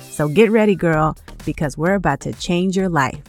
So get ready, girl, because we're about to change your life.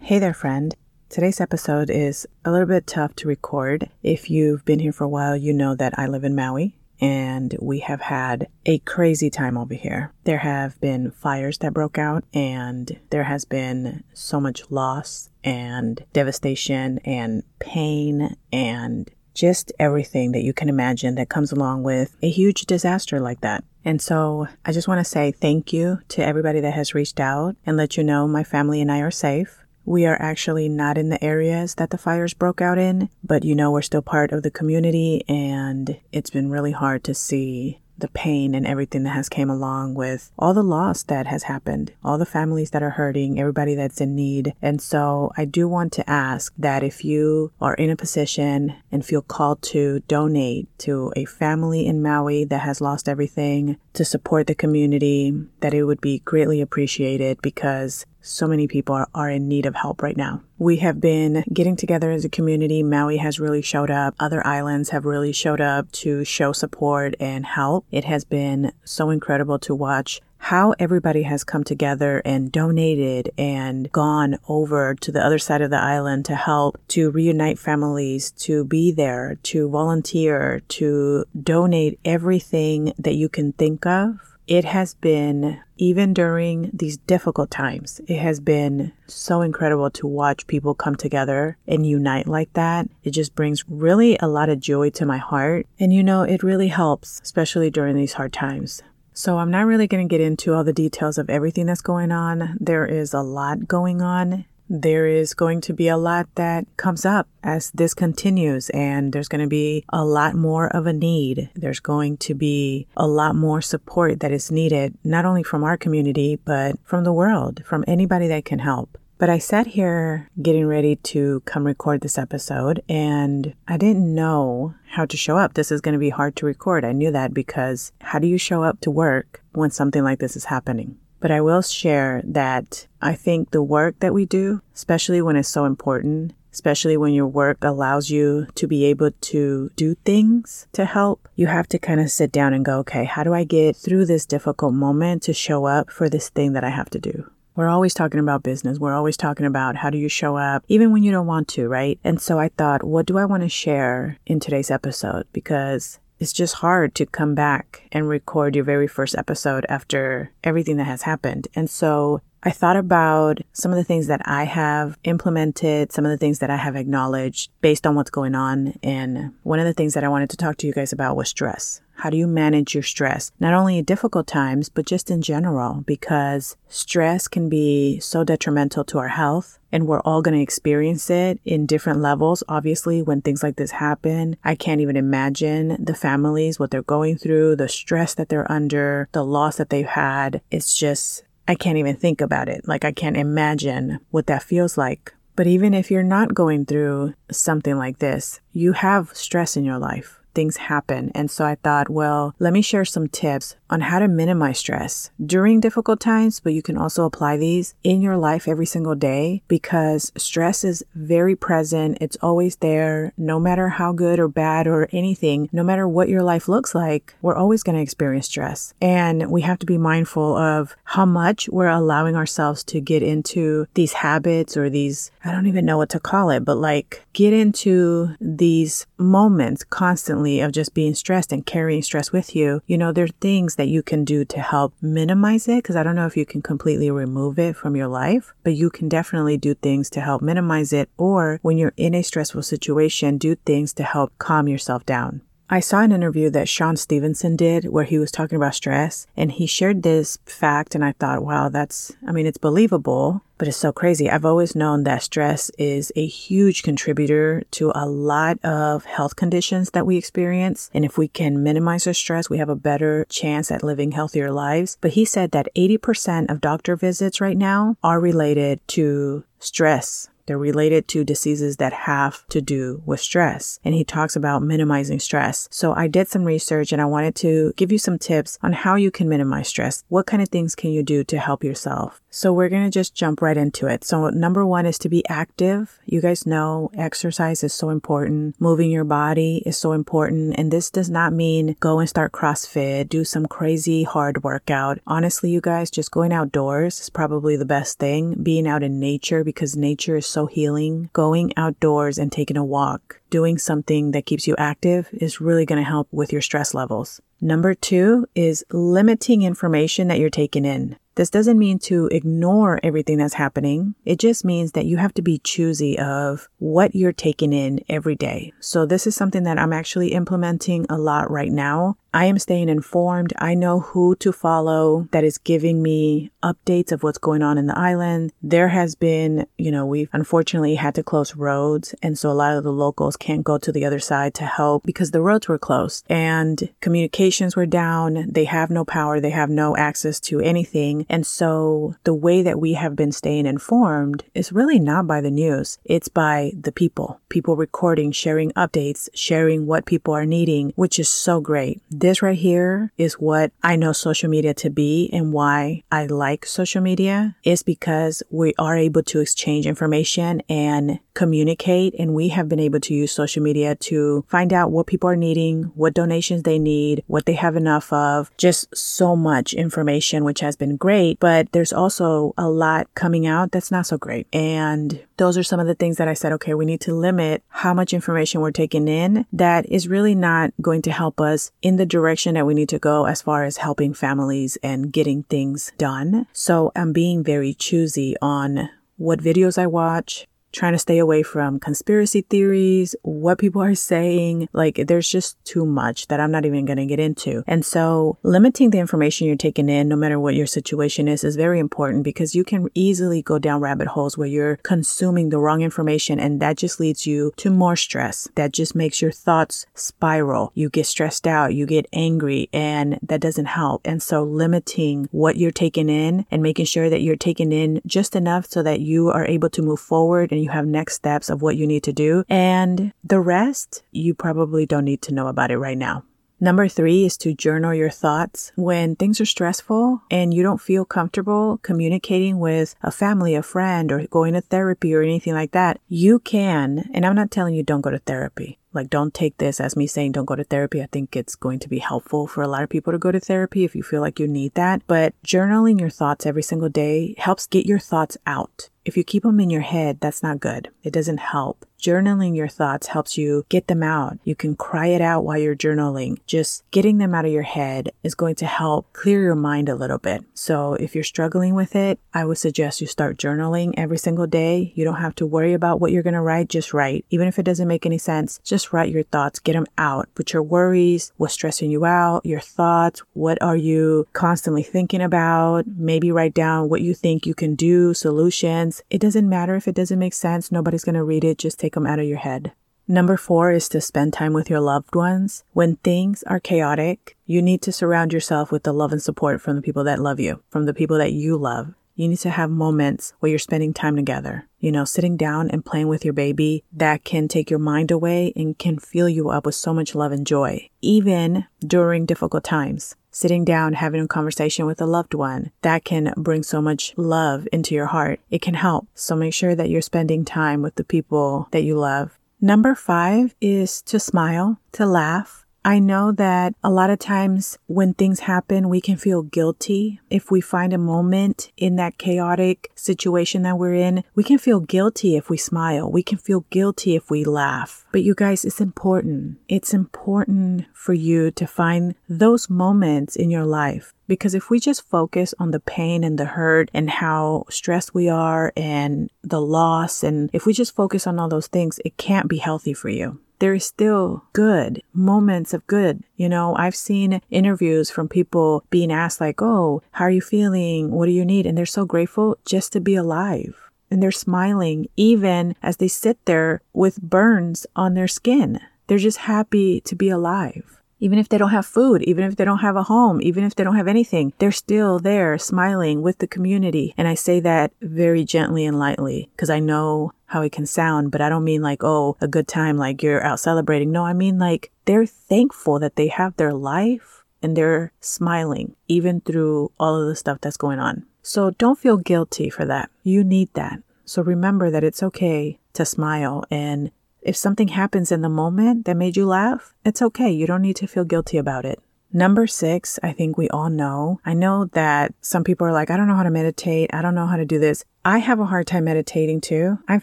Hey there, friend. Today's episode is a little bit tough to record. If you've been here for a while, you know that I live in Maui and we have had a crazy time over here. There have been fires that broke out and there has been so much loss and devastation and pain and just everything that you can imagine that comes along with a huge disaster like that. And so I just want to say thank you to everybody that has reached out and let you know my family and I are safe. We are actually not in the areas that the fires broke out in, but you know, we're still part of the community and it's been really hard to see the pain and everything that has came along with all the loss that has happened, all the families that are hurting, everybody that's in need. And so I do want to ask that if you are in a position and feel called to donate to a family in Maui that has lost everything, to support the community, that it would be greatly appreciated because so many people are in need of help right now. We have been getting together as a community. Maui has really showed up. Other islands have really showed up to show support and help. It has been so incredible to watch how everybody has come together and donated and gone over to the other side of the island to help, to reunite families, to be there, to volunteer, to donate everything that you can think of. It has been, even during these difficult times, it has been so incredible to watch people come together and unite like that. It just brings really a lot of joy to my heart. And you know, it really helps, especially during these hard times. So I'm not really going to get into all the details of everything that's going on. There is a lot going on. There is going to be a lot that comes up as this continues, and there's going to be a lot more of a need. There's going to be a lot more support that is needed, not only from our community, but from the world, from anybody that can help. But I sat here getting ready to come record this episode, and I didn't know how to show up. This is going to be hard to record. I knew that because how do you show up to work when something like this is happening? But I will share that I think the work that we do, especially when it's so important, especially when your work allows you to be able to do things to help, you have to kind of sit down and go, okay, how do I get through this difficult moment to show up for this thing that I have to do? We're always talking about business. We're always talking about how do you show up, even when you don't want to, right? And so I thought, what do I want to share in today's episode? Because it's just hard to come back and record your very first episode after everything that has happened. And so I thought about some of the things that I have implemented, some of the things that I have acknowledged based on what's going on. And one of the things that I wanted to talk to you guys about was stress. How do you manage your stress? Not only in difficult times, but just in general, because stress can be so detrimental to our health. And we're all going to experience it in different levels. Obviously, when things like this happen, I can't even imagine the families, what they're going through, the stress that they're under, the loss that they've had. It's just, I can't even think about it. Like, I can't imagine what that feels like. But even if you're not going through something like this, you have stress in your life. Things happen. And so I thought, well, let me share some tips on how to minimize stress during difficult times, but you can also apply these in your life every single day because stress is very present. It's always there, no matter how good or bad or anything, no matter what your life looks like, we're always going to experience stress. And we have to be mindful of how much we're allowing ourselves to get into these habits or these, I don't even know what to call it, but like get into these moments constantly of just being stressed and carrying stress with you. You know, there are things that you can do to help minimize it because I don't know if you can completely remove it from your life, but you can definitely do things to help minimize it, or when you're in a stressful situation, do things to help calm yourself down. I saw an interview that Sean Stevenson did where he was talking about stress, and he shared this fact, and I thought, wow, it's believable, but it's so crazy. I've always known that stress is a huge contributor to a lot of health conditions that we experience. And if we can minimize our stress, we have a better chance at living healthier lives. But he said that 80% of doctor visits right now are related to stress. They're related to diseases that have to do with stress. And he talks about minimizing stress. So I did some research and I wanted to give you some tips on how you can minimize stress. What kind of things can you do to help yourself? So we're going to just jump right into it. So number one is to be active. You guys know exercise is so important. Moving your body is so important. And this does not mean go and start CrossFit, do some crazy hard workout. Honestly, you guys, just going outdoors is probably the best thing. Being out in nature, because nature is so healing. Going outdoors and taking a walk, doing something that keeps you active is really going to help with your stress levels. Number two is limiting information that you're taking in. This doesn't mean to ignore everything that's happening. It just means that you have to be choosy of what you're taking in every day. So this is something that I'm actually implementing a lot right now. I am staying informed. I know who to follow that is giving me updates of what's going on in the island. There has been, we've unfortunately had to close roads. And so a lot of the locals can't go to the other side to help because the roads were closed and communications were down. They have no power. They have no access to anything. And so the way that we have been staying informed is really not by the news. It's by the people recording, sharing updates, sharing what people are needing, which is so great. This right here is what I know social media to be, and why I like social media is because we are able to exchange information and communicate, and we have been able to use social media to find out what people are needing, what donations they need, what they have enough of, just so much information, which has been great, but there's also a lot coming out that's not so great. And those are some of the things that I said, okay, we need to limit how much information we're taking in that is really not going to help us in the direction that we need to go as far as helping families and getting things done. So I'm being very choosy on what videos I watch, trying to stay away from conspiracy theories, what people are saying. There's just too much that I'm not even going to get into. And so limiting the information you're taking in, no matter what your situation is very important, because you can easily go down rabbit holes where you're consuming the wrong information, and that just leads you to more stress. That just makes your thoughts spiral. You get stressed out, you get angry, and that doesn't help. And so limiting what you're taking in and making sure that you're taking in just enough so that you are able to move forward and you have next steps of what you need to do, and the rest, you probably don't need to know about it right now. Number three is to journal your thoughts. When things are stressful and you don't feel comfortable communicating with a family, a friend, or going to therapy or anything like that, you can, and I'm not telling you don't go to therapy. Don't take this as me saying don't go to therapy. I think it's going to be helpful for a lot of people to go to therapy if you feel like you need that. But journaling your thoughts every single day helps get your thoughts out. If you keep them in your head, that's not good. It doesn't help. Journaling your thoughts helps you get them out. You can cry it out while you're journaling. Just getting them out of your head is going to help clear your mind a little bit. So if you're struggling with it, I would suggest you start journaling every single day. You don't have to worry about what you're going to write. Just write. Even if it doesn't make any sense, just write your thoughts. Get them out. Put your worries, what's stressing you out, your thoughts, what are you constantly thinking about? Maybe write down what you think you can do, solutions. It doesn't matter if it doesn't make sense. Nobody's going to read it. Just take them out of your head. Number four is to spend time with your loved ones. When things are chaotic, you need to surround yourself with the love and support from the people that love you, from the people that you love. You need to have moments where you're spending time together. Sitting down and playing with your baby, that can take your mind away and can fill you up with so much love and joy, even during difficult times. Sitting down, having a conversation with a loved one, that can bring so much love into your heart. It can help. So make sure that you're spending time with the people that you love. Number five is to smile, to laugh. I know that a lot of times when things happen, we can feel guilty. If we find a moment in that chaotic situation that we're in, we can feel guilty if we smile. We can feel guilty if we laugh. But you guys, it's important. It's important for you to find those moments in your life. Because if we just focus on the pain and the hurt and how stressed we are and the loss, and if we just focus on all those things, it can't be healthy for you. there's still good moments of good. You know, I've seen interviews from people being asked like, oh, how are you feeling? What do you need? And they're so grateful just to be alive. And they're smiling even as they sit there with burns on their skin. They're just happy to be alive. Even if they don't have food, even if they don't have a home, even if they don't have anything, they're still there smiling with the community. And I say that very gently and lightly because I know how it can sound, but I don't mean like, oh, a good time, like you're out celebrating. No, I mean like they're thankful that they have their life and they're smiling even through all of the stuff that's going on. So don't feel guilty for that. You need that. So remember that it's okay to smile, and if something happens in the moment that made you laugh, it's okay. You don't need to feel guilty about it. Number 6, I think we all know. I know that some people are like, I don't know how to meditate. I don't know how to do this. I have a hard time meditating too. I've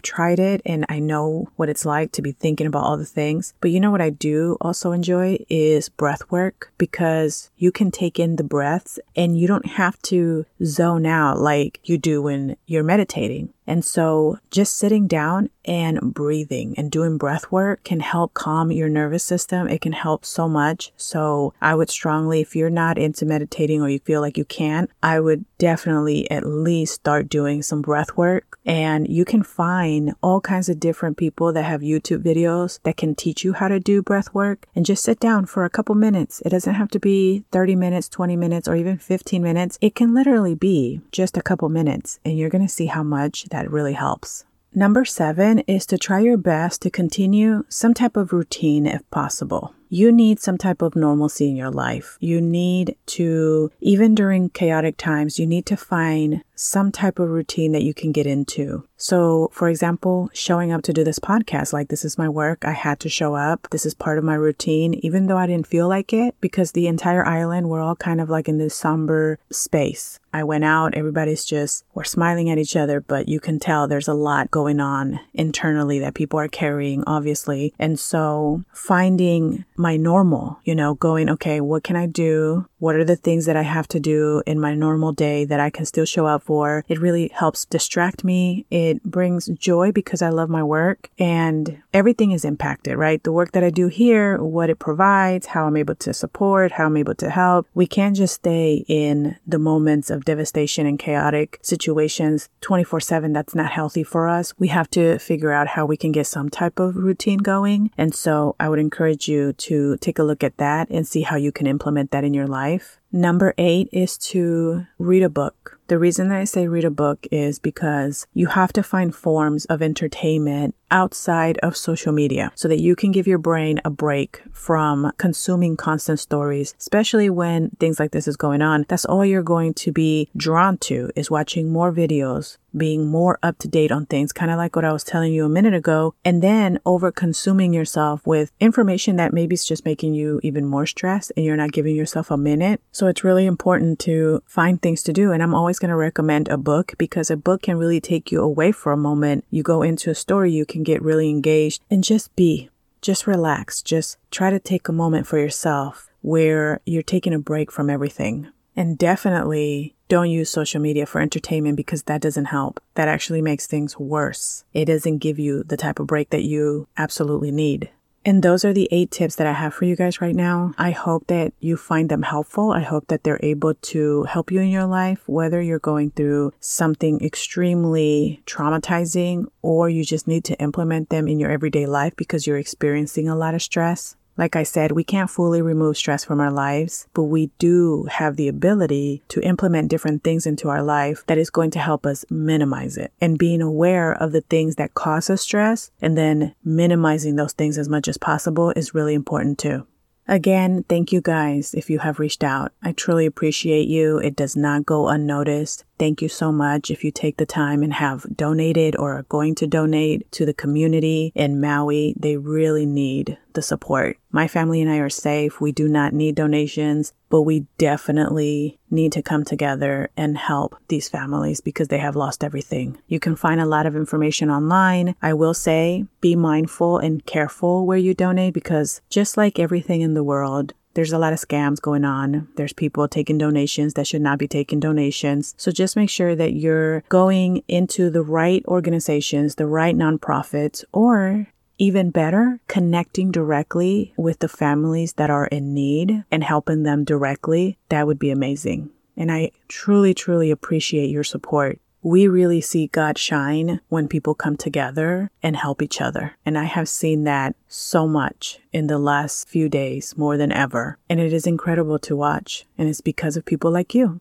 tried it and I know what it's like to be thinking about all the things. But you know what I do also enjoy is breath work, because you can take in the breaths and you don't have to zone out like you do when you're meditating. And so just sitting down and breathing and doing breath work can help calm your nervous system. It can help so much. So I would strongly, if you're not into meditating or you feel like you can't, I would definitely at least start doing some breath work. And you can find all kinds of different people that have YouTube videos that can teach you how to do breath work, and just sit down for a couple minutes. It doesn't have to be 30 minutes, 20 minutes, or even 15 minutes. It can literally be just a couple minutes, and you're going to see how much that really helps. Number 7 is to try your best to continue some type of routine if possible. You need some type of normalcy in your life. You need to, even during chaotic times, you need to find some type of routine that you can get into. So, for example, showing up to do this podcast, like this is my work. I had to show up. This is part of my routine, even though I didn't feel like it, because the entire island, we're all kind of like in this somber space. I went out, everybody's just, we're smiling at each other, but you can tell there's a lot going on internally that people are carrying, obviously. And so finding my normal, you know, going, okay, what can I do? What are the things that I have to do in my normal day that I can still show up for? It really helps distract me. It brings joy because I love my work, and everything is impacted, right? The work that I do here, what it provides, how I'm able to support, how I'm able to help. We can't just stay in the moments of devastation and chaotic situations 24/7. That's not healthy for us. We have to figure out how we can get some type of routine going. And so I would encourage you to take a look at that and see how you can implement that in your life. Number 8 is to read a book. The reason that I say read a book is because you have to find forms of entertainment outside of social media so that you can give your brain a break from consuming constant stories, especially when things like this is going on. That's all you're going to be drawn to, is watching more videos, being more up to date on things, kind of like what I was telling you a minute ago, and then over consuming yourself with information that maybe is just making you even more stressed and you're not giving yourself a minute. So it's really important to find things to do. And I'm always going to recommend a book, because a book can really take you away for a moment. You go into a story, you can get really engaged and just be, just relax, just try to take a moment for yourself where you're taking a break from everything. And definitely don't use social media for entertainment, because that doesn't help. That actually makes things worse. It doesn't give you the type of break that you absolutely need. And those are the 8 tips that I have for you guys right now. I hope that you find them helpful. I hope that they're able to help you in your life, whether you're going through something extremely traumatizing or you just need to implement them in your everyday life because you're experiencing a lot of stress. Like I said, we can't fully remove stress from our lives, but we do have the ability to implement different things into our life that is going to help us minimize it, and being aware of the things that cause us stress and then minimizing those things as much as possible is really important too. Again, thank you guys if you have reached out. I truly appreciate you. It does not go unnoticed. Thank you so much if you take the time and have donated or are going to donate to the community in Maui. They really need the support. My family and I are safe. We do not need donations, but we definitely need to come together and help these families because they have lost everything. You can find a lot of information online. I will say, be mindful and careful where you donate, because just like everything in the world, there's a lot of scams going on. There's people taking donations that should not be taking donations. So just make sure that you're going into the right organizations, the right nonprofits, or Even better, connecting directly with the families that are in need and helping them directly, that would be amazing. And I truly, truly appreciate your support. We really see God shine when people come together and help each other. And I have seen that so much in the last few days, more than ever. And it is incredible to watch. And it's because of people like you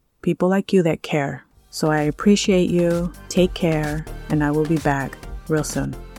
that care. So I appreciate you. Take care. And I will be back real soon.